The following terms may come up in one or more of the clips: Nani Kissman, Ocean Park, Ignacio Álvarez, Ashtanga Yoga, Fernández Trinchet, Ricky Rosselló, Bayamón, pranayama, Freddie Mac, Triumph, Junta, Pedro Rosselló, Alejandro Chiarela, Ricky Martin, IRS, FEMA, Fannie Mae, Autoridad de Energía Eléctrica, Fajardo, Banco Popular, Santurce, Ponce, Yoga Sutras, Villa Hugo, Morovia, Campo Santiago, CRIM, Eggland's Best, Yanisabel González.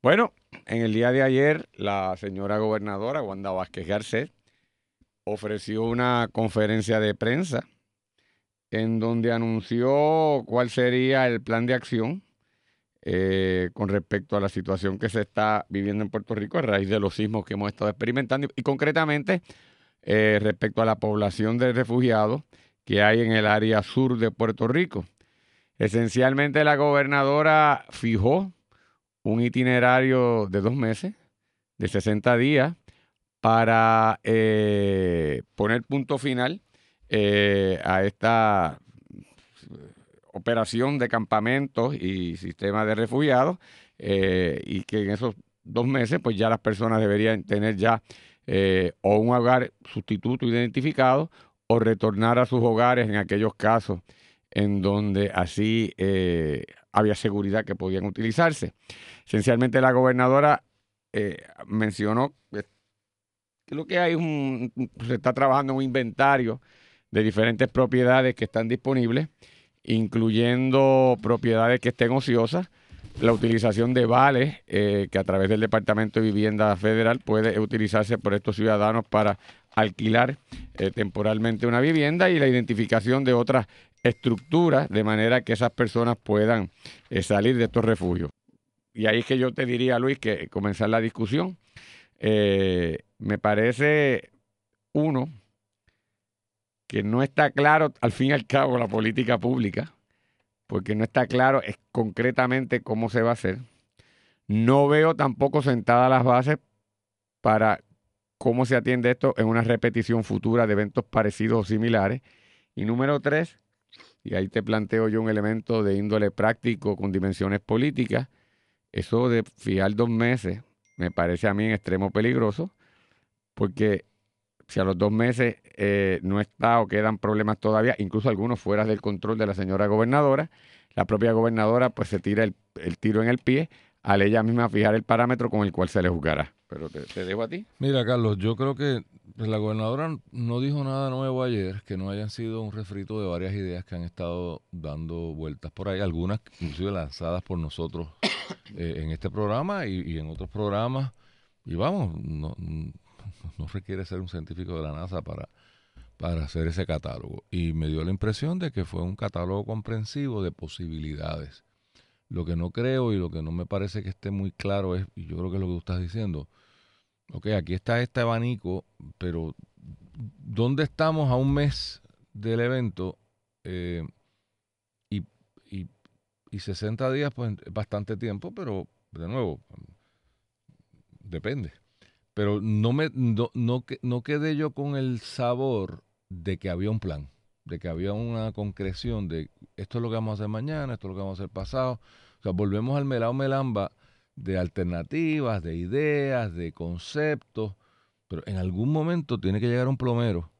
Bueno, en el día de ayer, la señora gobernadora Wanda Vázquez Garcés ofreció una conferencia de prensa en donde anunció cuál sería el plan de acción con respecto a la situación que se está viviendo en Puerto Rico a raíz de los sismos que hemos estado experimentando y concretamente respecto a la población de refugiados que hay en el área sur de Puerto Rico. Esencialmente, la gobernadora fijó un itinerario de 2 meses, de 60 días, para poner punto final a esta operación de campamentos y sistema de refugiados, y que en esos 2 meses pues ya las personas deberían tener ya o un hogar sustituto identificado o retornar a sus hogares en aquellos casos en donde así había seguridad que podían utilizarse. Esencialmente, la gobernadora mencionó que lo que hay es se está trabajando un inventario de diferentes propiedades que están disponibles, incluyendo propiedades que estén ociosas, la utilización de vales que a través del Departamento de Vivienda Federal puede utilizarse por estos ciudadanos para alquilar temporalmente una vivienda, y la identificación de otras estructuras de manera que esas personas puedan salir de estos refugios. Y ahí es que yo te diría, Luis, que comenzar la discusión. Me parece, uno, que no está claro al fin y al cabo la política pública, porque no está claro concretamente cómo se va a hacer. No veo tampoco sentadas las bases para cómo se atiende esto en una repetición futura de eventos parecidos o similares. Y número tres, y ahí te planteo yo un elemento de índole práctico con dimensiones políticas, eso de fijar 2 meses me parece a mí en extremo peligroso, porque si a los 2 meses no está o quedan problemas todavía, incluso algunos fuera del control de la señora gobernadora, la propia gobernadora pues se tira el tiro en el pie al ella misma fijar el parámetro con el cual se le juzgará. Pero te dejo a ti. Mira, Carlos, yo creo que la gobernadora no dijo nada nuevo ayer, que no hayan sido un refrito de varias ideas que han estado dando vueltas por ahí, algunas inclusive lanzadas por nosotros en este programa y en otros programas. Y vamos, no requiere ser un científico de la NASA para hacer ese catálogo. Y me dio la impresión de que fue un catálogo comprensivo de posibilidades. Lo que no creo y lo que no me parece que esté muy claro es, y yo creo que es lo que tú estás diciendo, ok, aquí está este abanico, pero ¿dónde estamos a 1 mes del evento? Y 60 días, pues es bastante tiempo, pero de nuevo, depende. Pero no quedé yo con el sabor de que había un plan, de que había una concreción de esto es lo que vamos a hacer mañana, esto es lo que vamos a hacer pasado. O sea, volvemos al melao melamba de alternativas, de ideas, de conceptos, pero en algún momento tiene que llegar un plomero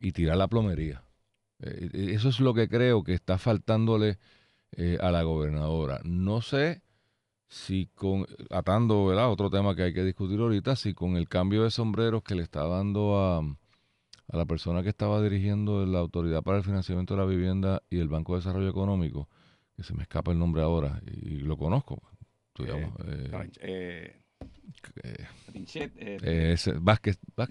y tirar la plomería. Eso es lo que creo que está faltándole a la gobernadora. No sé si atando, ¿verdad?, otro tema que hay que discutir ahorita, si con el cambio de sombreros que le está dando a la persona que estaba dirigiendo la Autoridad para el Financiamiento de la Vivienda y el Banco de Desarrollo Económico, que se me escapa el nombre ahora, y lo conozco. ¿Vázquez?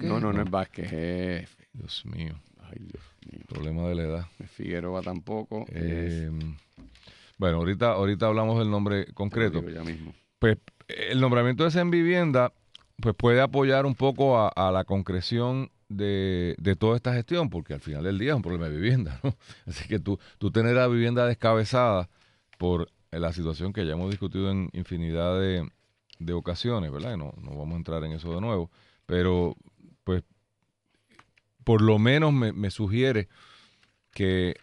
No es Vázquez. Dios mío. Ay, Dios mío. Problema de la edad. Figueroa tampoco. Bueno, ahorita hablamos del nombre concreto. Ya mismo. pues el nombramiento de Senvivienda pues puede apoyar un poco a la concreción de toda esta gestión, porque al final del día es un problema de vivienda, ¿no? Así que tú tener la vivienda descabezada por la situación que ya hemos discutido en infinidad de ocasiones, ¿verdad? No vamos a entrar en eso de nuevo, pero pues por lo menos me sugiere que...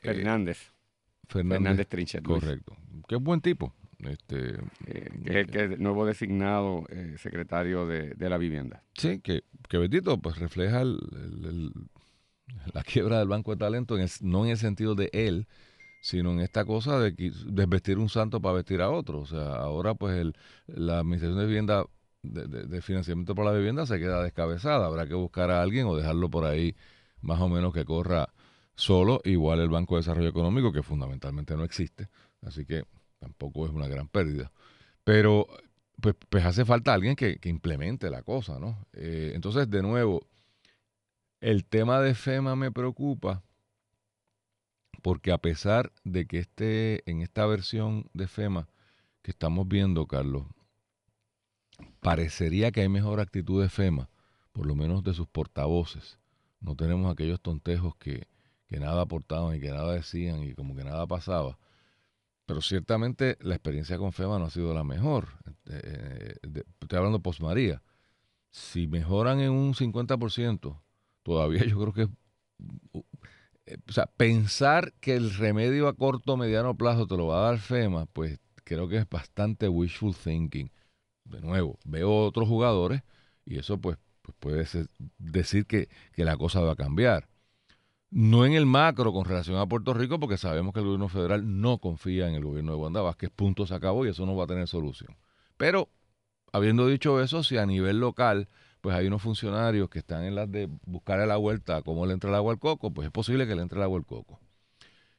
Fernández Trinchet. Correcto. Que es buen tipo. El nuevo designado secretario de la vivienda. Sí, que bendito, pues refleja la quiebra del Banco de Talento, no en el sentido de él, sino en esta cosa de desvestir un santo para vestir a otro. O sea, ahora pues la administración de vivienda, de financiamiento para la vivienda, se queda descabezada. Habrá que buscar a alguien o dejarlo por ahí más o menos que corra solo. Igual el Banco de Desarrollo Económico, que fundamentalmente no existe. Así que tampoco es una gran pérdida. Pero pues hace falta alguien que implemente la cosa, ¿no? Entonces, de nuevo, el tema de FEMA me preocupa porque a pesar de que en esta versión de FEMA que estamos viendo, Carlos, parecería que hay mejor actitud de FEMA, por lo menos de sus portavoces. No tenemos aquellos tontejos que nada aportaban y que nada decían y como que nada pasaba. Pero ciertamente la experiencia con FEMA no ha sido la mejor. Estoy hablando post María. Si mejoran en un 50%, todavía yo creo que... o sea, pensar que el remedio a corto o mediano plazo te lo va a dar FEMA, pues creo que es bastante wishful thinking. De nuevo, veo otros jugadores y eso pues puede ser, decir que la cosa va a cambiar. No en el macro con relación a Puerto Rico, porque sabemos que el gobierno federal no confía en el gobierno de Wanda Vázquez, punto, se acabó, y eso no va a tener solución. Pero, habiendo dicho eso, si a nivel local pues hay unos funcionarios que están en las de buscarle la vuelta a cómo le entra el agua al coco, pues es posible que le entre el agua al coco.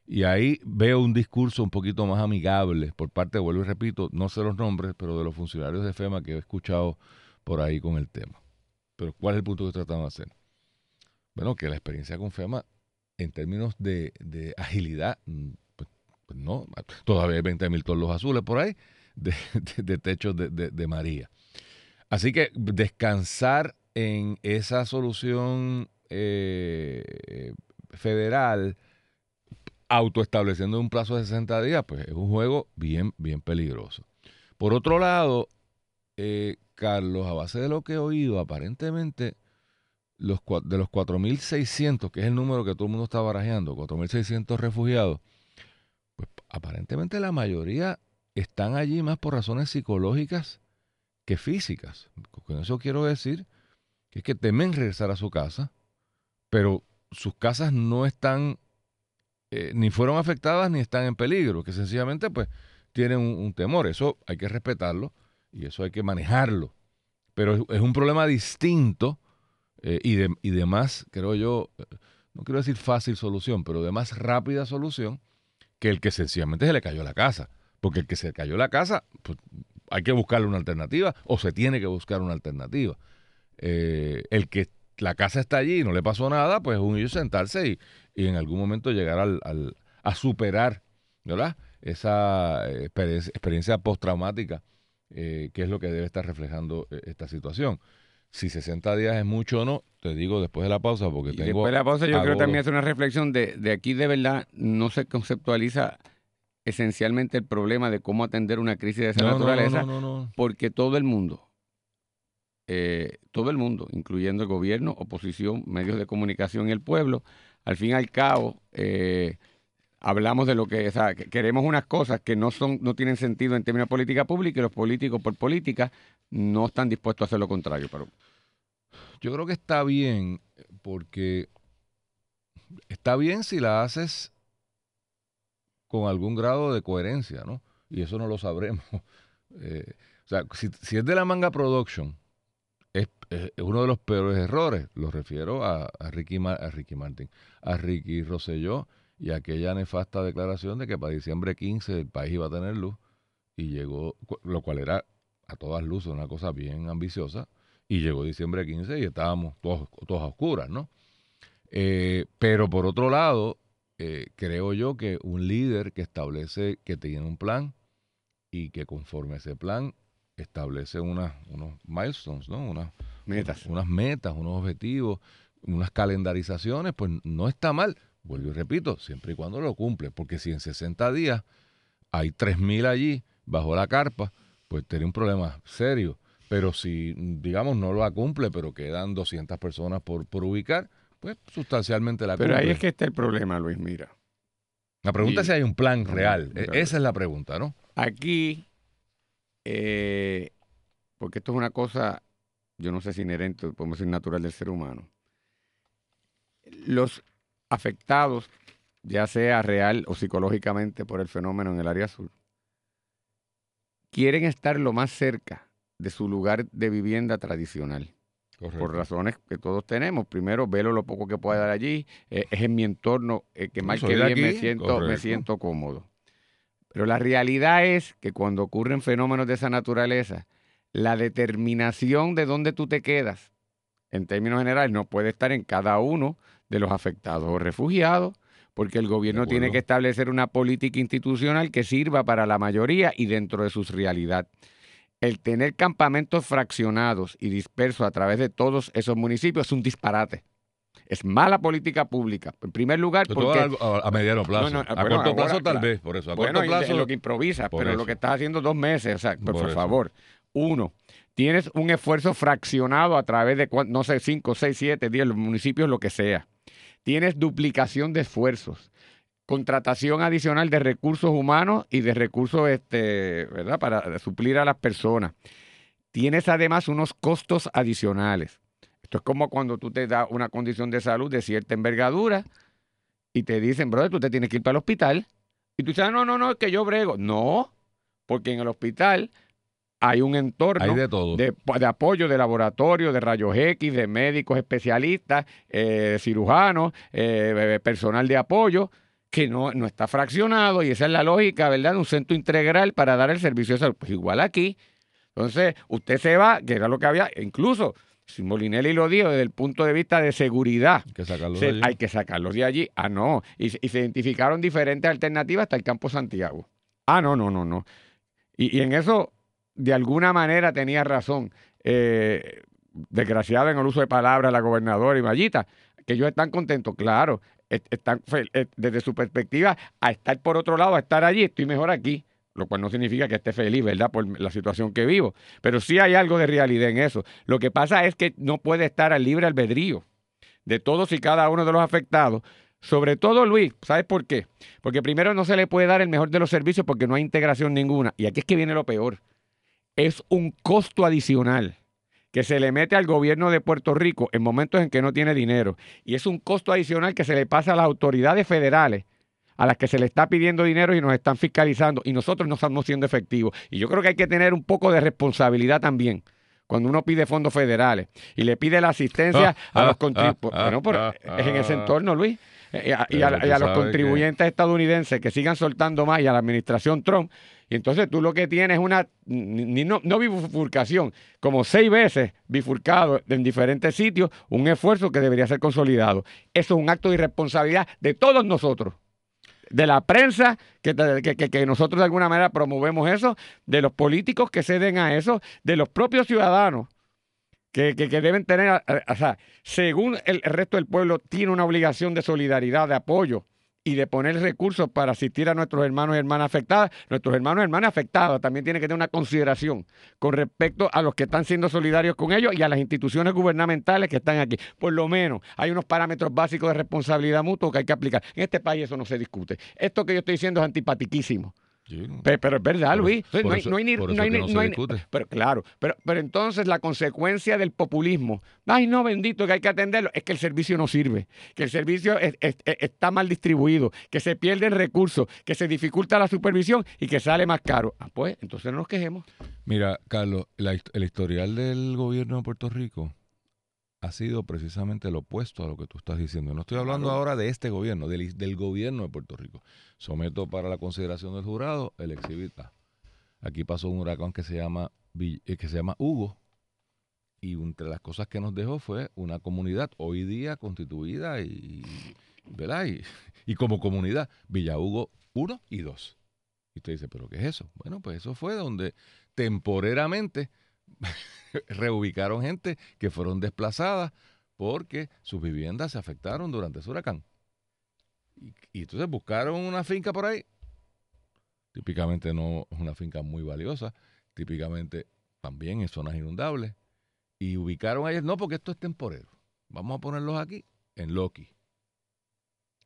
Y ahí veo un discurso un poquito más amigable por parte, vuelvo y repito, no sé los nombres, pero de los funcionarios de FEMA que he escuchado por ahí con el tema. Pero ¿cuál es el punto que tratan de hacer? Bueno, que la experiencia con FEMA en términos de agilidad, pues no, todavía hay 20.000 torlos azules por ahí de techos de María. Así que descansar en esa solución federal autoestableciendo un plazo de 60 días, pues es un juego bien, bien peligroso. Por otro lado, Carlos, a base de lo que he oído, aparentemente de los 4.600, que es el número que todo el mundo está barajeando, 4.600 refugiados, pues aparentemente la mayoría están allí más por razones psicológicas que físicas. Con eso quiero decir que es que temen regresar a su casa, pero sus casas no están, ni fueron afectadas ni están en peligro, que sencillamente pues tienen un temor. Eso hay que respetarlo y eso hay que manejarlo. Pero es un problema distinto y de más, creo yo, no quiero decir fácil solución, pero de más rápida solución que el que sencillamente se le cayó la casa. Porque el que se cayó la casa... pues, hay que buscarle una alternativa o se tiene que buscar una alternativa. El que la casa está allí y no le pasó nada, pues es un ello sentarse y en algún momento llegar a superar, ¿verdad?, esa experiencia postraumática que es lo que debe estar reflejando esta situación. Si 60 días es mucho o no, te digo después de la pausa. Porque tengo después de la pausa yo creo también hacer una reflexión de aquí de verdad no se conceptualiza esencialmente el problema de cómo atender una crisis de esa naturaleza, porque todo el mundo, incluyendo el gobierno, oposición, medios de comunicación y el pueblo, al fin y al cabo, hablamos de lo que, o sea, queremos unas cosas que no tienen sentido en términos de política pública y los políticos por política no están dispuestos a hacer lo contrario. Pero yo creo que está bien, porque está bien si la haces con algún grado de coherencia, ¿no? Y eso no lo sabremos. O sea, si es de la manga production, es uno de los peores errores. Lo refiero a Ricky Martin, a Ricky Rosselló y a aquella nefasta declaración de que para diciembre 15 el país iba a tener luz y llegó, lo cual era a todas luces una cosa bien ambiciosa, y llegó diciembre 15 y estábamos todos a oscuras, ¿no? Pero por otro lado, creo yo que un líder que establece que tiene un plan y que conforme a ese plan establece unos milestones, ¿no? Unas metas, unos objetivos, unas calendarizaciones, pues no está mal. Vuelvo y repito, siempre y cuando lo cumple, porque si en 60 días hay 3.000 allí bajo la carpa, pues tiene un problema serio. Pero si, digamos, no lo cumple, pero quedan 200 personas por ubicar, pues sustancialmente la cumple. Pero ahí es que está el problema, Luis, mira. La pregunta es si hay un plan real. Claro. Esa es la pregunta, ¿no? Aquí, porque esto es una cosa, yo no sé si inherente, podemos decir natural del ser humano. Los afectados, ya sea real o psicológicamente por el fenómeno en el área azul, quieren estar lo más cerca de su lugar de vivienda tradicional. Correcto. Por razones que todos tenemos. Primero, velo lo poco que pueda dar allí. Es en mi entorno que más que bien me siento cómodo. Pero la realidad es que cuando ocurren fenómenos de esa naturaleza, la determinación de dónde tú te quedas, en términos generales, no puede estar en cada uno de los afectados o refugiados, porque el gobierno tiene que establecer una política institucional que sirva para la mayoría y dentro de sus realidades. El tener campamentos fraccionados y dispersos a través de todos esos municipios es un disparate. Es mala política pública. En primer lugar, porque... A mediano plazo. A corto plazo, tal vez. Por eso, a corto plazo, lo que improvisas, pero eso. Lo que estás haciendo 2 meses. O sea, pues, por favor. Uno, tienes un esfuerzo fraccionado a través de, no sé, 5, 6, 7, 10, los municipios, lo que sea. Tienes duplicación de esfuerzos. Contratación adicional de recursos humanos y de recursos, ¿verdad?, para suplir a las personas. Tienes además unos costos adicionales. Esto es como cuando tú te das una condición de salud de cierta envergadura y te dicen, brother, tú te tienes que ir para el hospital. Y tú dices, no, es que yo brego. No, porque en el hospital hay un entorno de apoyo de laboratorio, de rayos X, de médicos especialistas, cirujanos, personal de apoyo, que no está fraccionado, y esa es la lógica, ¿verdad?, de un centro integral para dar el servicio de salud. Pues igual aquí. Entonces, usted se va, que era lo que había, incluso, si Molinelli lo dijo, desde el punto de vista de seguridad. Hay que sacarlos de allí. Ah, no. Y se identificaron diferentes alternativas hasta el Campo Santiago. Ah, no. Y en eso, de alguna manera, tenía razón, desgraciada en el uso de palabras, la gobernadora y Mayita, que ellos están contentos, claro, están desde su perspectiva a estar por otro lado, a estar allí, estoy mejor aquí, lo cual no significa que esté feliz, ¿verdad?, por la situación que vivo, pero sí hay algo de realidad en eso. Lo que pasa es que no puede estar al libre albedrío de todos y cada uno de los afectados, sobre todo, Luis, ¿sabes por qué? Porque primero no se le puede dar el mejor de los servicios porque no hay integración ninguna, y aquí es que viene lo peor, es un costo adicional que se le mete al gobierno de Puerto Rico en momentos en que no tiene dinero. Y es un costo adicional que se le pasa a las autoridades federales, a las que se le está pidiendo dinero y nos están fiscalizando, y nosotros no estamos siendo efectivos. Y yo creo que hay que tener un poco de responsabilidad también cuando uno pide fondos federales y le pide la asistencia a los contribuyentes. Es en ese entorno, Luis. Y a los contribuyentes estadounidenses que sigan soltando más y a la administración Trump. Y entonces tú lo que tienes es no bifurcación, como 6 veces bifurcado en diferentes sitios, un esfuerzo que debería ser consolidado. Eso es un acto de irresponsabilidad de todos nosotros, de la prensa, que nosotros de alguna manera promovemos eso, de los políticos que ceden a eso, de los propios ciudadanos que deben tener, o sea, según el resto del pueblo, tiene una obligación de solidaridad, de apoyo y de poner recursos para asistir a nuestros hermanos y hermanas afectadas. Nuestros hermanos y hermanas afectadas también tienen que tener una consideración con respecto a los que están siendo solidarios con ellos y a las instituciones gubernamentales que están aquí. Por lo menos hay unos parámetros básicos de responsabilidad mutua que hay que aplicar. En este país eso no se discute. Esto que yo estoy diciendo es antipatiquísimo. Sí, no. Pero es verdad, Luis. Pero claro, pero entonces la consecuencia del populismo, ay no, bendito, que hay que atenderlo, es que el servicio no sirve, que el servicio está mal distribuido, que se pierden recursos, que se dificulta la supervisión y que sale más caro. Ah, pues, entonces no nos quejemos. Mira, Carlos, el historial del gobierno de Puerto Rico ha sido precisamente lo opuesto a lo que tú estás diciendo. No estoy hablando ahora de este gobierno, del gobierno de Puerto Rico. Someto para la consideración del jurado el exhibit A. Aquí pasó un huracán que se llama Hugo, y entre las cosas que nos dejó fue una comunidad hoy día constituida y como comunidad, Villa Hugo 1 y 2. Y usted dice, ¿pero qué es eso? Bueno, pues eso fue donde temporeramente reubicaron gente que fueron desplazadas porque sus viviendas se afectaron durante ese huracán. Y entonces buscaron una finca por ahí. Típicamente no es una finca muy valiosa, típicamente también en zonas inundables. Y ubicaron ayer, no, porque esto es temporero. Vamos a ponerlos aquí en Loki.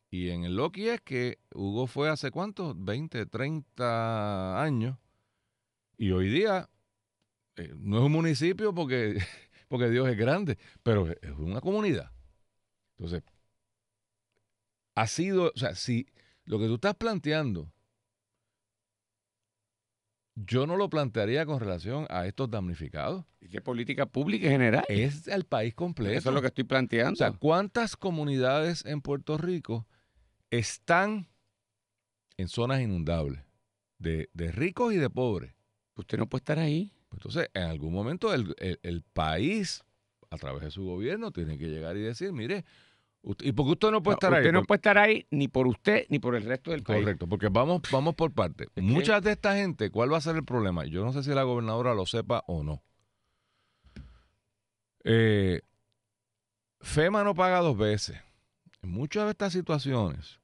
Y en el Loki es que Hugo fue hace cuántos, 20, 30 años. Y hoy día no es un municipio porque Dios es grande, pero es una comunidad. Entonces, ha sido, o sea, si lo que tú estás planteando, yo no lo plantearía con relación a estos damnificados. ¿Y qué política pública en general? Es el país completo. Eso es lo que estoy planteando. O sea, ¿cuántas comunidades en Puerto Rico están en zonas inundables? De ricos y de pobres. Usted no puede estar ahí. Pues entonces, en algún momento el país, a través de su gobierno, tiene que llegar y decir, mire, ¿y por qué usted no puede estar ahí? Usted no puede estar ahí ni por usted ni por el resto del país. Correcto, porque vamos por parte. Muchas de esta gente, ¿cuál va a ser el problema? Yo no sé si la gobernadora lo sepa o no. FEMA no paga dos veces. En muchas de estas situaciones,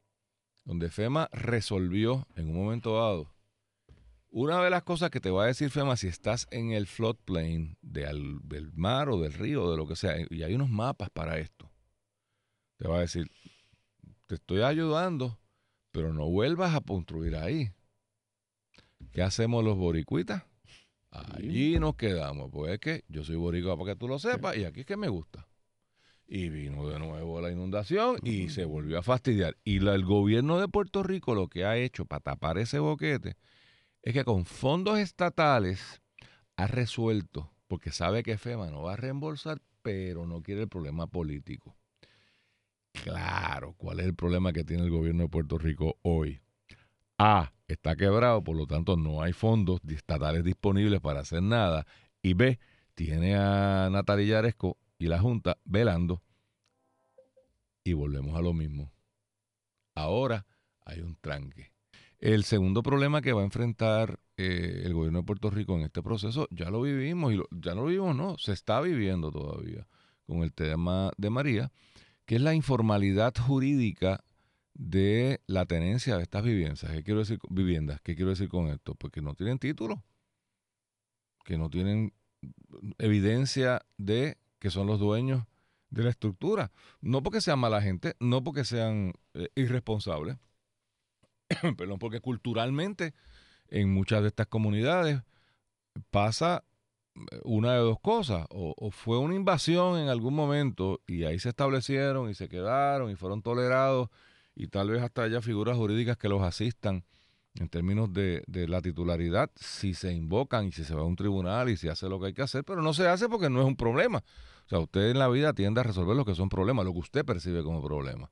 donde FEMA resolvió en un momento dado, una de las cosas que te va a decir FEMA si estás en el floodplain del mar o del río o de lo que sea, y hay unos mapas para esto, te va a decir, te estoy ayudando, pero no vuelvas a construir ahí. ¿Qué hacemos los boricuitas? Allí nos quedamos, pues es que yo soy boricua para que tú lo sepas y aquí es que me gusta. Y vino de nuevo la inundación y se volvió a fastidiar. Y el gobierno de Puerto Rico lo que ha hecho para tapar ese boquete es que con fondos estatales ha resuelto, porque sabe que FEMA no va a reembolsar, pero no quiere el problema político. Claro, ¿cuál es el problema que tiene el gobierno de Puerto Rico hoy? A, está quebrado, por lo tanto no hay fondos estatales disponibles para hacer nada. Y B, tiene a Natalia Arezco y la Junta velando. Y volvemos a lo mismo. Ahora hay un tranque. El segundo problema que va a enfrentar el gobierno de Puerto Rico en este proceso, ya lo vivimos, se está viviendo todavía con el tema de María, que es la informalidad jurídica de la tenencia de estas viviendas. ¿Qué quiero decir con esto? Pues que no tienen título, que no tienen evidencia de que son los dueños de la estructura. No porque sean mala gente, no porque sean irresponsables, perdón, porque culturalmente en muchas de estas comunidades pasa una de dos cosas, o fue una invasión en algún momento y ahí se establecieron y se quedaron y fueron tolerados y tal vez hasta haya figuras jurídicas que los asistan en términos de la titularidad si se invocan y si se va a un tribunal y se hace lo que hay que hacer, pero no se hace porque no es un problema. O sea, usted en la vida tiende a resolver lo que son problemas, lo que usted percibe como problema.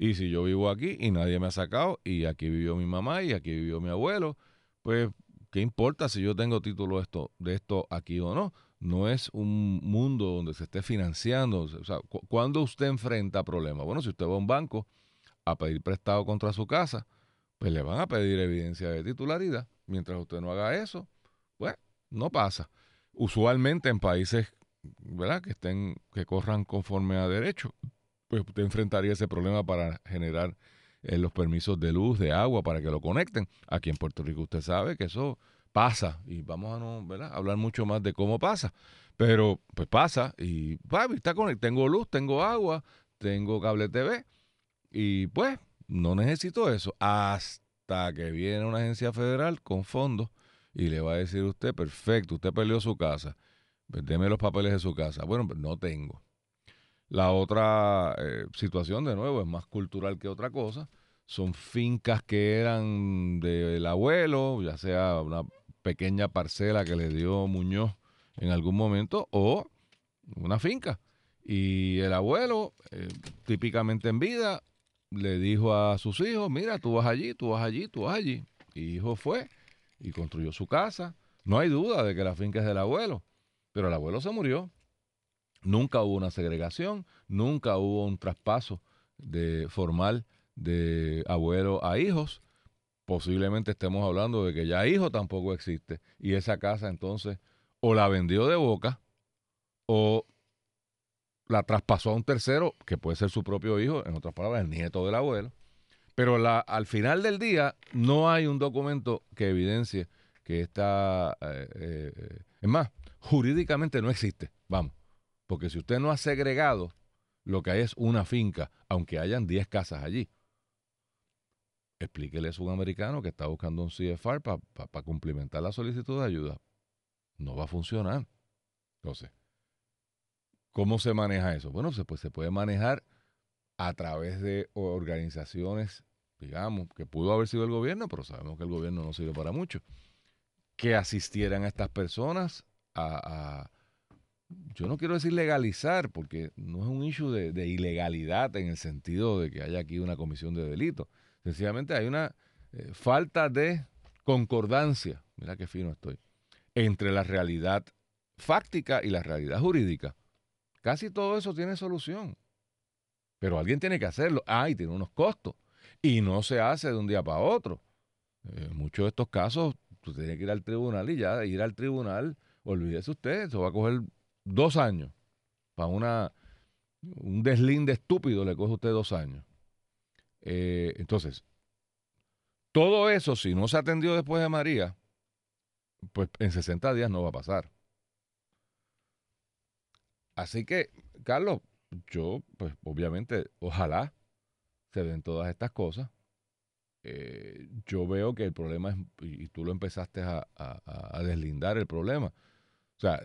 Y si yo vivo aquí y nadie me ha sacado, y aquí vivió mi mamá y aquí vivió mi abuelo, pues ¿qué importa si yo tengo título de esto aquí o no? No es un mundo donde se esté financiando. O sea, ¿cuándo usted enfrenta problemas? Bueno, si usted va a un banco a pedir prestado contra su casa, pues le van a pedir evidencia de titularidad. Mientras usted no haga eso, pues no pasa. Usualmente en países, ¿verdad?, que corran conforme a derecho, pues usted enfrentaría ese problema para generar los permisos de luz, de agua, para que lo conecten. Aquí en Puerto Rico usted sabe que eso pasa y vamos a hablar mucho más de cómo pasa. Pero pues pasa y tengo luz, tengo agua, tengo cable TV y pues no necesito eso hasta que viene una agencia federal con fondos y le va a decir a usted, perfecto, usted perdió su casa, pues deme los papeles de su casa. Bueno, pues no tengo. La otra situación, de nuevo, es más cultural que otra cosa. Son fincas que eran del abuelo, ya sea una pequeña parcela que le dio Muñoz en algún momento, o una finca. Y el abuelo, típicamente en vida, le dijo a sus hijos, mira, tú vas allí, tú vas allí, tú vas allí. Y hijo fue y construyó su casa. No hay duda de que la finca es del abuelo, pero el abuelo se murió. Nunca hubo una segregación, nunca hubo un traspaso formal de abuelo a hijos, posiblemente estemos hablando de que ya hijo tampoco existe y esa casa entonces o la vendió de boca o la traspasó a un tercero, que puede ser su propio hijo, en otras palabras, el nieto del abuelo. Pero al final del día no hay un documento que evidencie que está... es más, jurídicamente no existe, vamos. Porque si usted no ha segregado, lo que hay es una finca, aunque hayan 10 casas allí. Explíquele a un americano que está buscando un CFR para cumplimentar la solicitud de ayuda. No va a funcionar. Entonces, ¿cómo se maneja eso? Bueno, pues se puede manejar a través de organizaciones, digamos, que pudo haber sido el gobierno, pero sabemos que el gobierno no sirve para mucho, que asistieran a estas personas a yo no quiero decir legalizar, porque no es un issue de ilegalidad en el sentido de que haya aquí una comisión de delito. Sencillamente hay una falta de concordancia, mira qué fino estoy, entre la realidad fáctica y la realidad jurídica. Casi todo eso tiene solución, pero alguien tiene que hacerlo. Y tiene unos costos y no se hace de un día para otro. En muchos de estos casos tú tienes que ir al tribunal y ya ir al tribunal, olvídese usted, eso va a coger 2 años. Para un deslinde estúpido le coge a usted 2 años. Entonces, todo eso, si no se atendió después de María, pues en 60 días no va a pasar. Así que, Carlos, yo, pues obviamente, ojalá se den todas estas cosas. Yo veo que el problema es, y tú lo empezaste a deslindar el problema. O sea,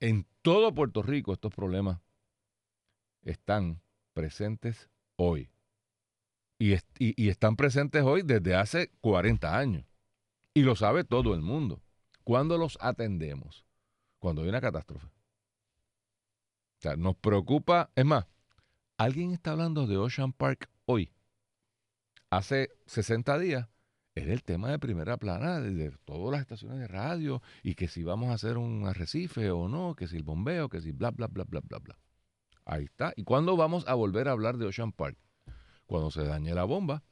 en todo Puerto Rico estos problemas están presentes hoy. Y están presentes hoy desde hace 40 años. Y lo sabe todo el mundo. ¿Cuándo los atendemos? Cuando hay una catástrofe. O sea, nos preocupa. Es más, alguien está hablando de Ocean Park hoy. Hace 60 días era el tema de primera plana de todas las estaciones de radio y que si vamos a hacer un arrecife o no, que si el bombeo, que si bla, bla, bla, bla, bla, bla. Ahí está. ¿Y cuándo vamos a volver a hablar de Ocean Park? Cuando se dañe la bomba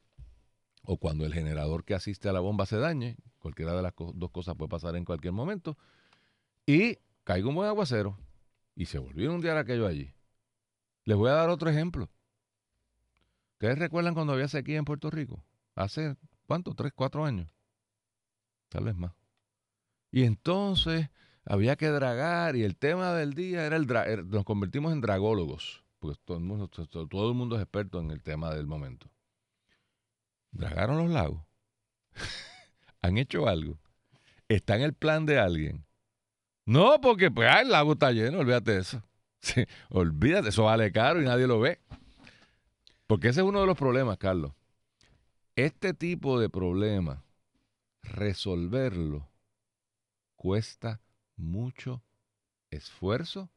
o cuando el generador que asiste a la bomba se dañe, cualquiera de las dos cosas puede pasar en cualquier momento, y caiga un buen aguacero y se volvió a hundir aquello allí. Les voy a dar otro ejemplo. ¿Ustedes recuerdan cuando había sequía en Puerto Rico? Hace, ¿cuánto? 3, 4 años. Tal vez más. Y entonces había que dragar y el tema del día era nos convertimos en dragólogos. Porque todo el mundo es experto en el tema del momento. Dragaron los lagos. Han hecho algo. Está en el plan de alguien. No, porque pues, el lago está lleno, olvídate de eso. Sí, olvídate, eso vale caro y nadie lo ve. Porque ese es uno de los problemas, Carlos. Este tipo de problema, resolverlo, cuesta mucho esfuerzo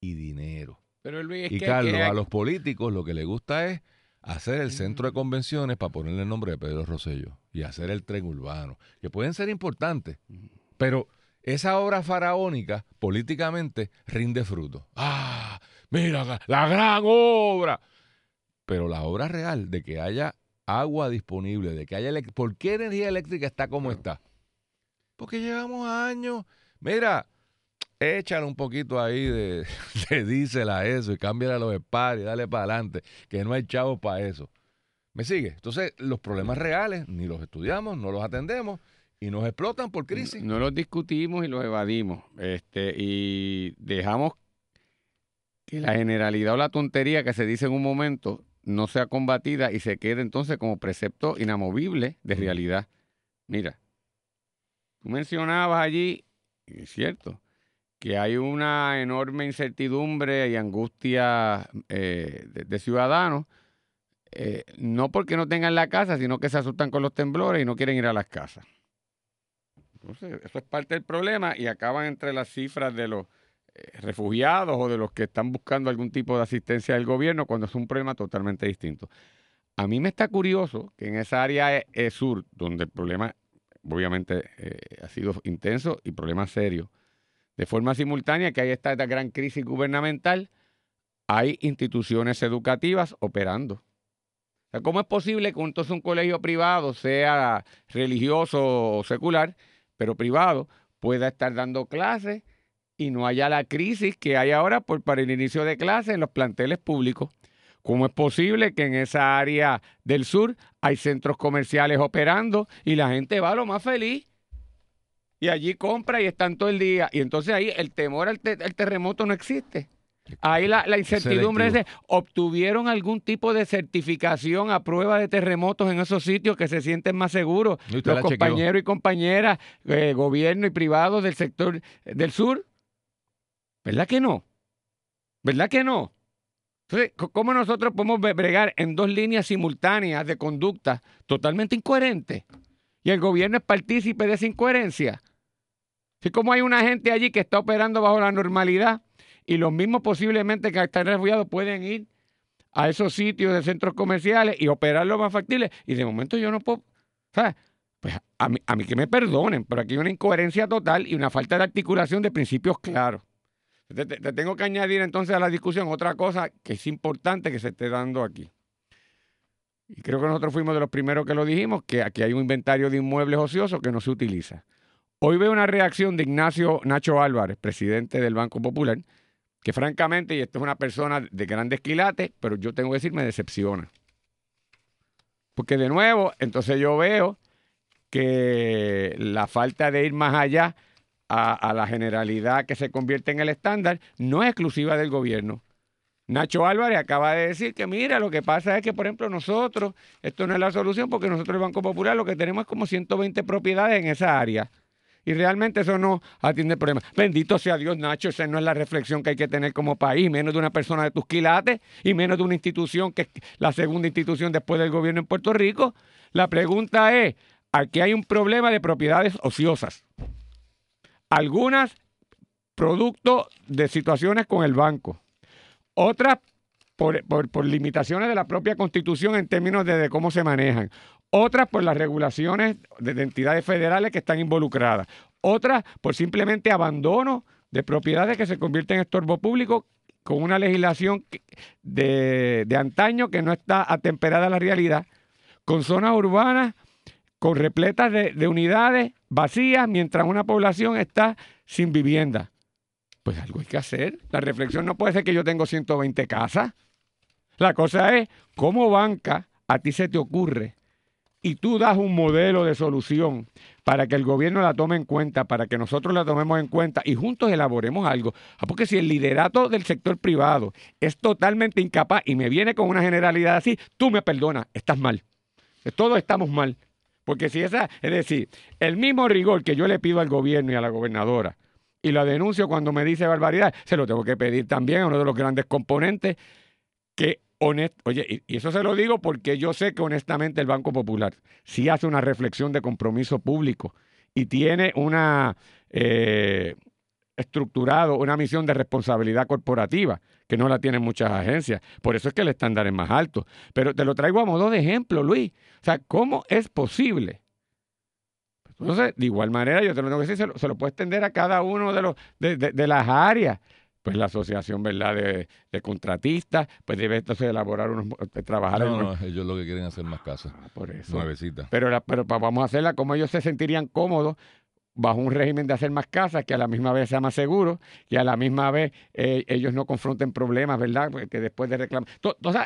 y dinero. Pero Luis, y Carlos, a los políticos lo que les gusta es hacer el centro de convenciones para ponerle el nombre de Pedro Rosselló y hacer el tren urbano, que pueden ser importantes, pero esa obra faraónica políticamente rinde fruto. ¡Ah! ¡Mira, la gran obra! Pero la obra real de que haya agua disponible, de que haya... ¿Por qué energía eléctrica está como está? Porque llevamos años... Mira... Échale un poquito ahí de diésel a eso y cámbiale a los spars y dale para adelante, que no hay chavos para eso. ¿Me sigue? Entonces, los problemas reales ni los estudiamos, no los atendemos y nos explotan por crisis. No los discutimos y los evadimos. Y dejamos que la generalidad o la tontería que se dice en un momento no sea combatida y se quede entonces como precepto inamovible de realidad. Mira, tú mencionabas allí, es cierto, que hay una enorme incertidumbre y angustia de ciudadanos, no porque no tengan la casa, sino que se asustan con los temblores y no quieren ir a las casas. Entonces, eso es parte del problema y acaban entre las cifras de los refugiados o de los que están buscando algún tipo de asistencia del gobierno cuando es un problema totalmente distinto. A mí me está curioso que en esa área sur, donde el problema obviamente ha sido intenso y problema serio, de forma simultánea que hay esta gran crisis gubernamental, hay instituciones educativas operando. sea, ¿cómo es posible que entonces un colegio privado, sea religioso o secular, pero privado, pueda estar dando clases y no haya la crisis que hay ahora para el inicio de clases en los planteles públicos? ¿Cómo es posible que en esa área del sur hay centros comerciales operando y la gente va a lo más feliz? Y allí compra y están todo el día. Y entonces ahí el temor al terremoto no existe. Ahí la incertidumbre es de, ¿obtuvieron algún tipo de certificación a prueba de terremotos en esos sitios que se sienten más seguros? Los compañeros y compañeras, gobierno y privados del sector del sur. ¿Verdad que no? ¿Verdad que no? Entonces, ¿cómo nosotros podemos bregar en dos líneas simultáneas de conducta totalmente incoherentes? Y el gobierno es partícipe de esa incoherencia. Así como hay una gente allí que está operando bajo la normalidad y los mismos posiblemente que están refugiados pueden ir a esos sitios de centros comerciales y operar lo más factible. Y de momento yo no puedo, ¿sabes? Pues a mí que me perdonen, pero aquí hay una incoherencia total y una falta de articulación de principios claros. Te tengo que añadir entonces a la discusión otra cosa que es importante que se esté dando aquí. Y creo que nosotros fuimos de los primeros que lo dijimos, que aquí hay un inventario de inmuebles ociosos que no se utiliza. Hoy veo una reacción de Ignacio Álvarez, presidente del Banco Popular, que francamente, y esto es una persona de grandes quilates, pero yo tengo que decir, me decepciona. Porque de nuevo, entonces yo veo que la falta de ir más allá a la generalidad que se convierte en el estándar no es exclusiva del gobierno. Nacho Álvarez acaba de decir que mira, lo que pasa es que, por ejemplo, nosotros, esto no es la solución porque nosotros el Banco Popular lo que tenemos es como 120 propiedades en esa área y realmente eso no atiende el problema. Bendito sea Dios, Nacho, esa no es la reflexión que hay que tener como país, menos de una persona de tus quilates y menos de una institución que es la segunda institución después del gobierno en Puerto Rico. La pregunta es, aquí hay un problema de propiedades ociosas. Algunas producto de situaciones con el banco, otras por limitaciones de la propia Constitución en términos de cómo se manejan, otras por las regulaciones de entidades federales que están involucradas, otras por simplemente abandono de propiedades que se convierten en estorbo público con una legislación de antaño que no está atemperada a la realidad, con zonas urbanas con repletas de unidades vacías mientras una población está sin vivienda. Pues algo hay que hacer. La reflexión no puede ser que yo tengo 120 casas. La cosa es, ¿cómo banca a ti se te ocurre? Y tú das un modelo de solución para que el gobierno la tome en cuenta, para que nosotros la tomemos en cuenta y juntos elaboremos algo. Porque si el liderato del sector privado es totalmente incapaz y me viene con una generalidad así, tú me perdonas, estás mal. Todos estamos mal. Porque si esa, es decir, el mismo rigor que yo le pido al gobierno y a la gobernadora y la denuncio cuando me dice barbaridad, se lo tengo que pedir también a uno de los grandes componentes que, oye, y eso se lo digo porque yo sé que honestamente el Banco Popular sí hace una reflexión de compromiso público y tiene una estructurado una misión de responsabilidad corporativa que no la tienen muchas agencias. Por eso es que el estándar es más alto. Pero te lo traigo a modo de ejemplo, Luis. O sea, ¿cómo es posible? Entonces, de igual manera, yo te lo tengo que decir, se lo puedo extender a cada uno de las áreas. Pues la asociación, ¿verdad?, de contratistas, pues debe entonces elaborar trabajar. No, ellos lo que quieren hacer más casas. Por eso. Nuevecita. Pero vamos a hacerla como ellos se sentirían cómodos, bajo un régimen de hacer más casas, que a la misma vez sea más seguro, que a la misma vez ellos no confronten problemas, ¿verdad? Que después de reclamar. Entonces,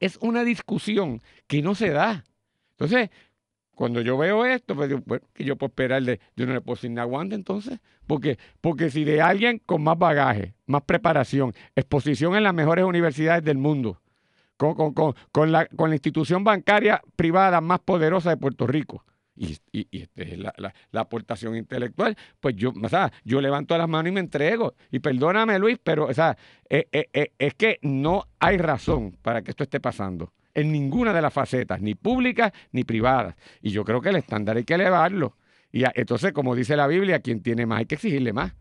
es una discusión que no se da. Entonces, cuando yo veo esto, pues digo, bueno, que yo puedo esperar yo no le puedo decir nada a Wanda entonces, porque si de alguien con más bagaje, más preparación, exposición en las mejores universidades del mundo, con la institución bancaria privada más poderosa de Puerto Rico, y la aportación intelectual, pues yo levanto las manos y me entrego. Y perdóname, Luis, pero es que no hay razón para que esto esté pasando en ninguna de las facetas, ni públicas ni privadas. Y yo creo que el estándar hay que elevarlo. Y entonces, como dice la Biblia, quien tiene más hay que exigirle más.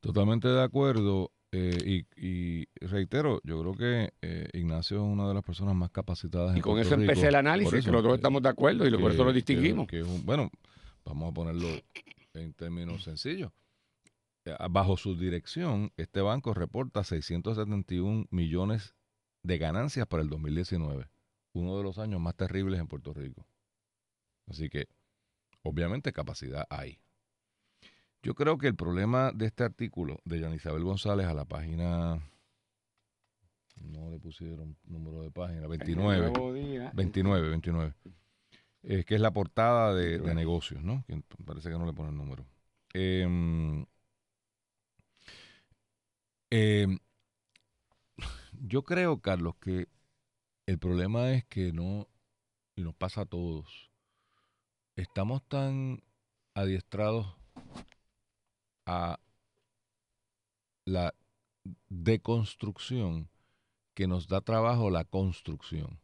Totalmente de acuerdo. Y reitero, yo creo que Ignacio es una de las personas más capacitadas en Puerto Rico. Y con eso empecé el análisis, que nosotros estamos de acuerdo y por eso lo distinguimos. Bueno, vamos a ponerlo en términos sencillos. Bajo su dirección, este banco reporta 671 millones de ganancias para el 2019. uno de los años más terribles en Puerto Rico. Así que, obviamente, capacidad hay. Yo creo que el problema de este artículo de Yanisabel González a la página... No le pusieron número de página, 29. Que es la portada de negocios, ¿no? Que parece que no le ponen número. Yo creo, Carlos, que el problema es que no, y nos pasa a todos, estamos tan adiestrados a la deconstrucción que nos da trabajo la construcción.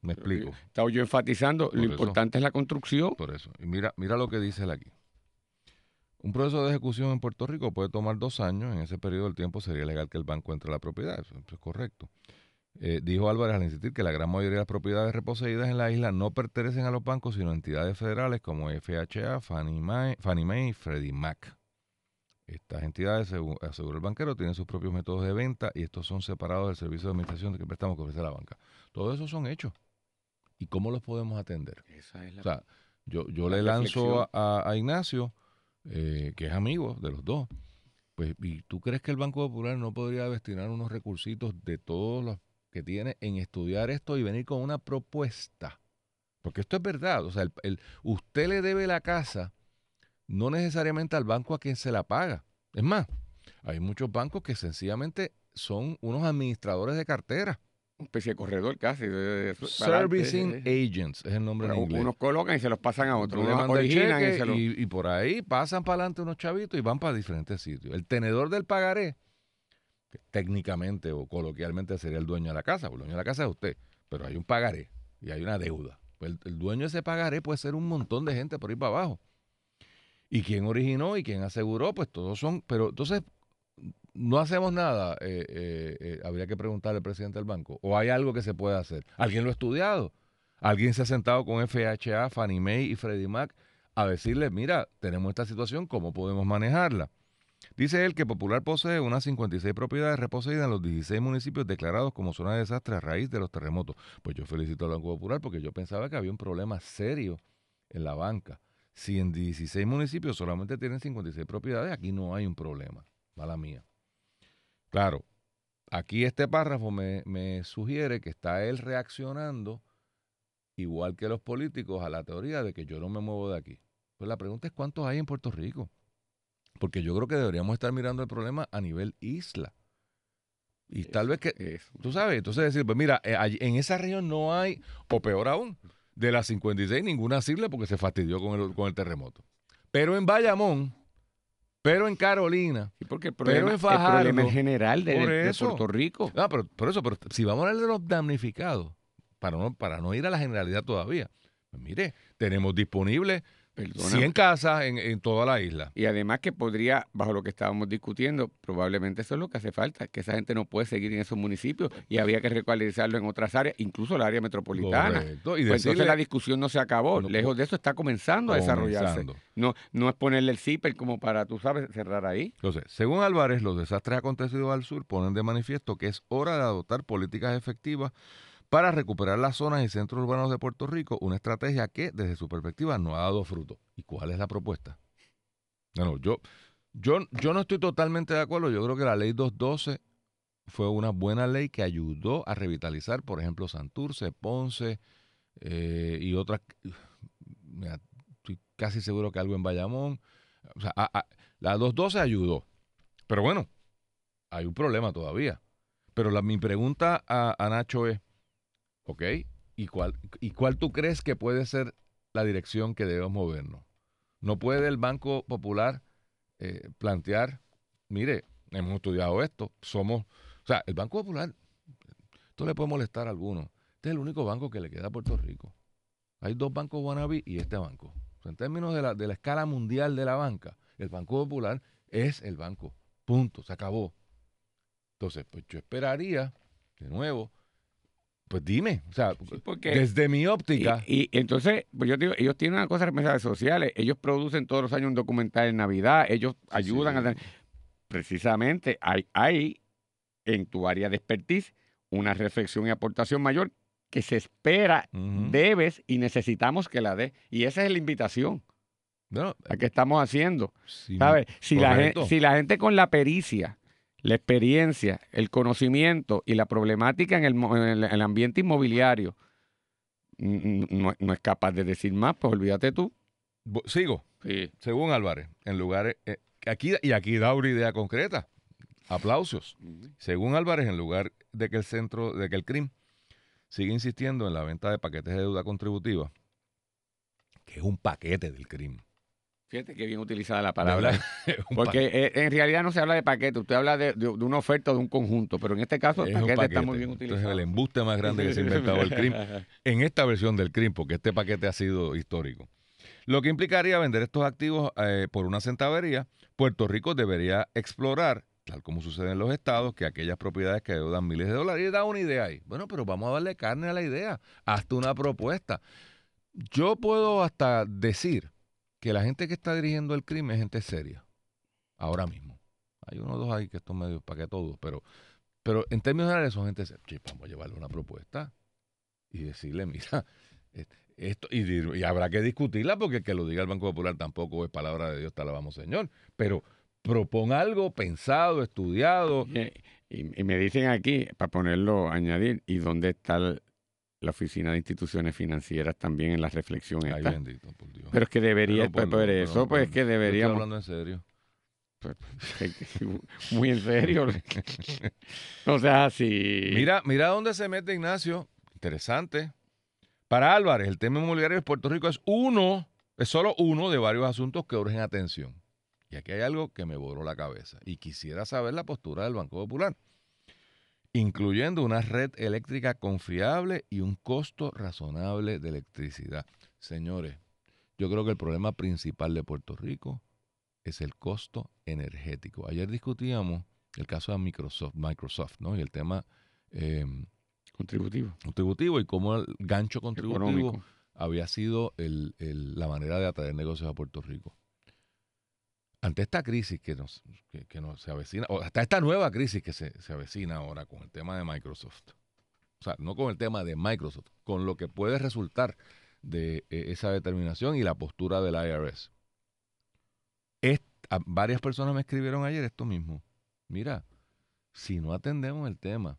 ¿Me explico? Estaba yo enfatizando, lo importante es la construcción. Por eso. Y mira lo que dice él aquí. Un proceso de ejecución en Puerto Rico puede tomar 2 años. En ese periodo del tiempo sería legal que el banco entre a la propiedad. Eso es correcto. Dijo Álvarez al insistir que la gran mayoría de las propiedades reposeídas en la isla no pertenecen a los bancos, sino a entidades federales como FHA, Fannie Mae y Freddie Mac. Estas entidades, según aseguró el banquero, tienen sus propios métodos de venta y estos son separados del servicio de administración de que prestamos que ofrece la banca. Todo eso son hechos. ¿Y cómo los podemos atender? Esa es la, o sea, yo le lanzo a Ignacio, que es amigo de los dos, pues, ¿y tú crees que el Banco Popular no podría destinar unos recursitos de todos los que tiene en estudiar esto y venir con una propuesta? Porque esto es verdad. O sea, usted le debe la casa... no necesariamente al banco a quien se la paga. Es más, hay muchos bancos que sencillamente son unos administradores de cartera. Una especie de corredor casi. Servicing agents es el nombre en inglés. Unos colocan y se los pasan a otros. Unos originan y se los... y por ahí pasan para adelante unos chavitos y van para diferentes sitios. El tenedor del pagaré, que técnicamente o coloquialmente sería el dueño de la casa, porque el dueño de la casa es usted, pero hay un pagaré y hay una deuda. Pues el dueño de ese pagaré puede ser un montón de gente por ahí para abajo. Y quién originó y quién aseguró, pues todos son... Pero entonces, no hacemos nada. Habría que preguntarle al presidente del banco. ¿O hay algo que se puede hacer? ¿Alguien lo ha estudiado? ¿Alguien se ha sentado con FHA, Fannie Mae y Freddie Mac a decirles, mira, tenemos esta situación, ¿cómo podemos manejarla? Dice él que Popular posee unas 56 propiedades reposeídas en los 16 municipios declarados como zona de desastre a raíz de los terremotos. Pues yo felicito al Banco Popular porque yo pensaba que había un problema serio en la banca. Si en 16 municipios solamente tienen 56 propiedades, aquí no hay un problema. Mala mía. Claro, aquí este párrafo me sugiere que está él reaccionando, igual que los políticos, a la teoría de que yo no me muevo de aquí. Pues la pregunta es cuántos hay en Puerto Rico. Porque yo creo que deberíamos estar mirando el problema a nivel isla. Y tal vez que... Eso. Tú sabes, entonces decir, pues mira, en esa región no hay, o peor aún... De las 56, ninguna sirve porque se fastidió con el terremoto. Pero en Bayamón, pero en Carolina, sí, porque pero en Fajardo. El problema en general de Puerto Rico. No, pero por eso, pero si vamos a hablar de los damnificados, para no ir a la generalidad todavía, pues mire, tenemos disponibles 100 casas en toda la isla. Y además que podría, bajo lo que estábamos discutiendo, probablemente eso es lo que hace falta, que esa gente no puede seguir en esos municipios y habría que recualizarlo en otras áreas, incluso la área metropolitana. Correcto. Y pues entonces la discusión no se acabó. Bueno, lejos de eso está comenzando a desarrollarse. No es ponerle el zipper como para, tú sabes, cerrar ahí. Entonces, según Álvarez, los desastres acontecidos al sur ponen de manifiesto que es hora de adoptar políticas efectivas para recuperar las zonas y centros urbanos de Puerto Rico, una estrategia que, desde su perspectiva, no ha dado fruto. ¿Y cuál es la propuesta? Bueno, yo no estoy totalmente de acuerdo. Yo creo que la Ley 212 fue una buena ley que ayudó a revitalizar, por ejemplo, Santurce, Ponce y otras. Mira, estoy casi seguro que algo en Bayamón. O sea, la 212 ayudó. Pero bueno, hay un problema todavía. Pero mi pregunta a Nacho es, ¿ok? ¿Y cuál tú crees que puede ser la dirección que debemos movernos? ¿No puede el Banco Popular plantear, mire, hemos estudiado esto, o sea, el Banco Popular, esto le puede molestar a algunos, este es el único banco que le queda a Puerto Rico. Hay 2 bancos wannabe y este banco. O sea, en términos de la escala mundial de la banca, el Banco Popular es el banco. Punto. Se acabó. Entonces, pues yo esperaría, de nuevo, pues dime, o sea, sí, desde mi óptica. Y entonces, pues yo te digo, ellos tienen una cosa de redes sociales, ellos producen todos los años un documental en Navidad, ellos ayudan a... Precisamente hay en tu área de expertise una reflexión y aportación mayor que se espera, debes y necesitamos que la dé. Y esa es la invitación a que estamos haciendo. Si, ¿sabes? Si la gente con la pericia, la experiencia, el conocimiento y la problemática en el ambiente inmobiliario no es capaz de decir más, pues olvídate tú. Sigo. Sí. Según Álvarez, en lugares... Aquí da una idea concreta. Aplausos. Según Álvarez, en lugar de que el CRIM sigue insistiendo en la venta de paquetes de deuda contributiva, que es un paquete del CRIM. Fíjate que bien utilizada la palabra. Porque en realidad no se habla de paquete. Usted habla de una oferta o de un conjunto. Pero en este caso el paquete está muy bien utilizado. Entonces, el embuste más grande que se ha inventado el CRIM. En esta versión del CRIM, porque este paquete ha sido histórico. Lo que implicaría vender estos activos por una centavería. Puerto Rico debería explorar, tal como sucede en los estados, que aquellas propiedades que adeudan miles de dólares. Y da una idea ahí. Bueno, pero vamos a darle carne a la idea. Hasta una propuesta. Yo puedo hasta decir que la gente que está dirigiendo el crimen es gente seria, ahora mismo. Hay uno o dos ahí que estos medios para que todos, pero en términos generales son gente seria. Vamos a llevarle una propuesta y decirle, mira, esto, y habrá que discutirla, porque el que lo diga el Banco Popular tampoco es palabra de Dios, te alabamos, Señor, pero propon algo pensado, estudiado. Y me dicen aquí, para ponerlo, añadir, ¿y dónde está la Oficina de Instituciones Financieras también en la reflexión esta? Ay, bendito, por Dios. Pero es que debería, es que deberíamos... Estoy hablando en serio. Muy en serio. O sea, sí. Mira dónde se mete Ignacio. Interesante. Para Álvarez, el tema inmobiliario de Puerto Rico es solo uno de varios asuntos que urgen atención. Y aquí hay algo que me voló la cabeza. Y quisiera saber la postura del Banco Popular. Incluyendo una red eléctrica confiable y un costo razonable de electricidad. Señores, yo creo que el problema principal de Puerto Rico es el costo energético. Ayer discutíamos el caso de Microsoft, ¿no? Y el tema contributivo y cómo el gancho contributivo económico había sido la manera de atraer negocios a Puerto Rico. Ante esta crisis que nos se avecina, o hasta esta nueva crisis que se avecina ahora con el tema de Microsoft, o sea, no con el tema de Microsoft, con lo que puede resultar de esa determinación y la postura del IRS. Varias personas me escribieron ayer esto mismo. Mira, si no atendemos el tema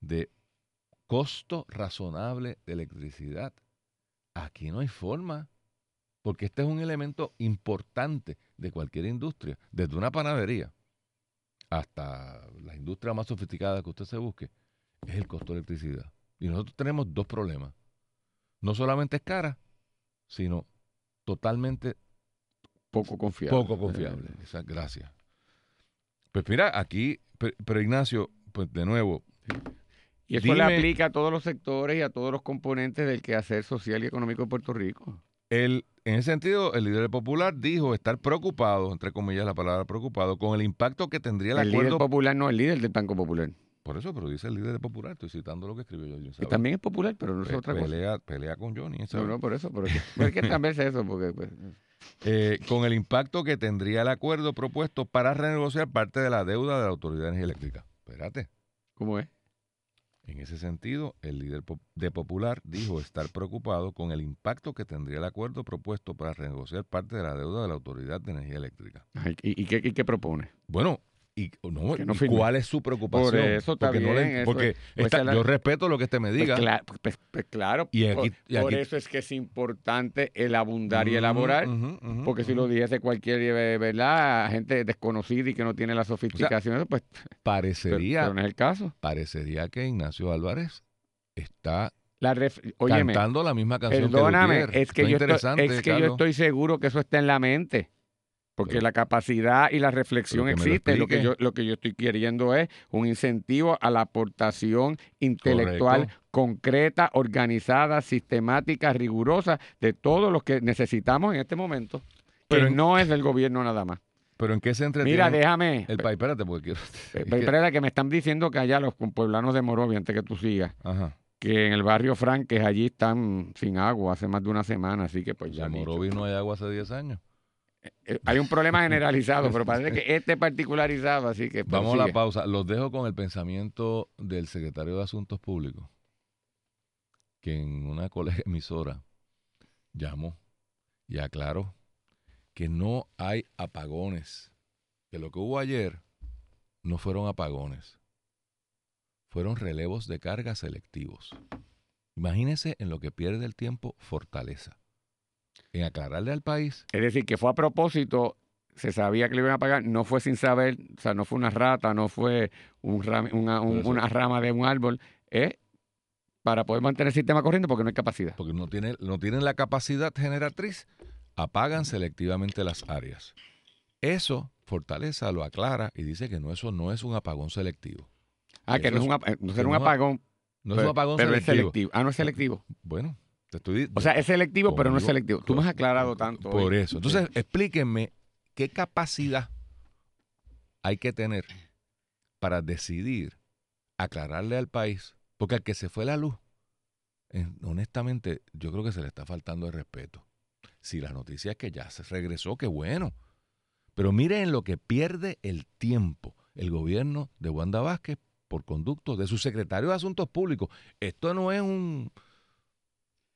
de costo razonable de electricidad, aquí no hay forma. Porque este es un elemento importante de cualquier industria, desde una panadería hasta la industria más sofisticada que usted se busque, es el costo de electricidad. Y nosotros tenemos dos problemas. No solamente es cara, sino totalmente poco confiable. Gracias. Pues mira, aquí, pero Ignacio, pues de nuevo... Y eso le aplica a todos los sectores y a todos los componentes del quehacer social y económico de Puerto Rico. En ese sentido, el líder popular dijo estar preocupado, entre comillas la palabra preocupado, con el impacto que tendría el acuerdo... El líder popular no, el líder del Banco Popular. Por eso, pero dice el líder popular, estoy citando lo que escribió yo. Que también es popular, pero no es otra cosa. Pelea con Johnny. ¿Sabes? No, por eso, pero es que también es eso. Porque, pues... con el impacto que tendría el acuerdo propuesto para renegociar parte de la deuda de la Autoridad de Energía Eléctrica. Espérate. ¿Cómo es? En ese sentido, el líder de Popular dijo estar preocupado con el impacto que tendría el acuerdo propuesto para renegociar parte de la deuda de la Autoridad de Energía Eléctrica. ¿Y qué propone? Bueno, ¿y cuál es su preocupación? Por eso está porque bien. Yo respeto lo que usted me diga. Pues claro, por eso es que es importante el abundar y elaborar, porque si lo dijese cualquier, ¿verdad?, gente desconocida y que no tiene la sofisticación, o sea, pues parecería, pero no es el caso. Parecería que Ignacio Álvarez está cantando la misma canción. Perdóname, que yo estoy seguro que eso está en la mente. Porque la capacidad y la reflexión existe. Lo que yo estoy queriendo es un incentivo a la aportación intelectual concreta, organizada, sistemática, rigurosa de todos los que necesitamos en este momento. Pero no es del gobierno nada más. ¿Pero en qué se entretiene? Mira, déjame. Espérate, porque quiero... Espérate, que me están diciendo que allá los pueblanos de Morovia, antes que tú sigas, que en el barrio Franques allí están sin agua hace más de una semana. Así que pues ya. En Morovia no hay agua hace 10 años. Hay un problema generalizado, pero parece que este es particularizado, así que... Vamos a la pausa. Los dejo con el pensamiento del secretario de Asuntos Públicos, que en una colega emisora llamo y aclaro que no hay apagones, que lo que hubo ayer no fueron apagones, fueron relevos de carga selectivos. Imagínense en lo que pierde el tiempo Fortaleza, en aclararle al país. Es decir, que fue a propósito, se sabía que le iban a pagar, no fue sin saber, o sea, no fue una rata, no fue una rama de un árbol, para poder mantener el sistema corriente porque no hay capacidad. Porque no tienen la capacidad generatriz, apagan selectivamente las áreas. Eso Fortaleza lo aclara y dice que no, eso no es un apagón selectivo. Ah, que no es un apagón. No es un apagón selectivo. Ah, no es selectivo. Bueno, te estoy diciendo. O sea, es selectivo, pero no es selectivo. Tú me has aclarado tanto. Por eso. Entonces, explíquenme qué capacidad hay que tener para decidir aclararle al país. Porque al que se fue la luz, honestamente, yo creo que se le está faltando el respeto. Si la noticia es que ya se regresó, qué bueno. Pero miren lo que pierde el tiempo el gobierno de Wanda Vázquez por conducto de su secretario de Asuntos Públicos. Esto no es un...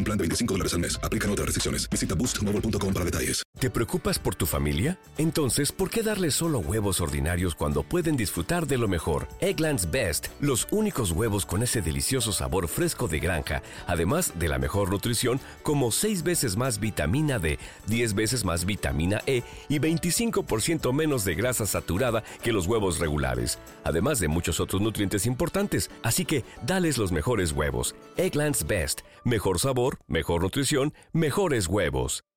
un plan de $25 al mes. Aplican otras restricciones. Visita boostmobile.com para detalles. ¿Te preocupas por tu familia? Entonces, ¿por qué darles solo huevos ordinarios cuando pueden disfrutar de lo mejor? Eggland's Best, los únicos huevos con ese delicioso sabor fresco de granja, además de la mejor nutrición, como 6 veces más vitamina D, 10 veces más vitamina E y 25% menos de grasa saturada que los huevos regulares, además de muchos otros nutrientes importantes. Así que, dales los mejores huevos. Eggland's Best, mejor sabor, mejor nutrición, mejores huevos.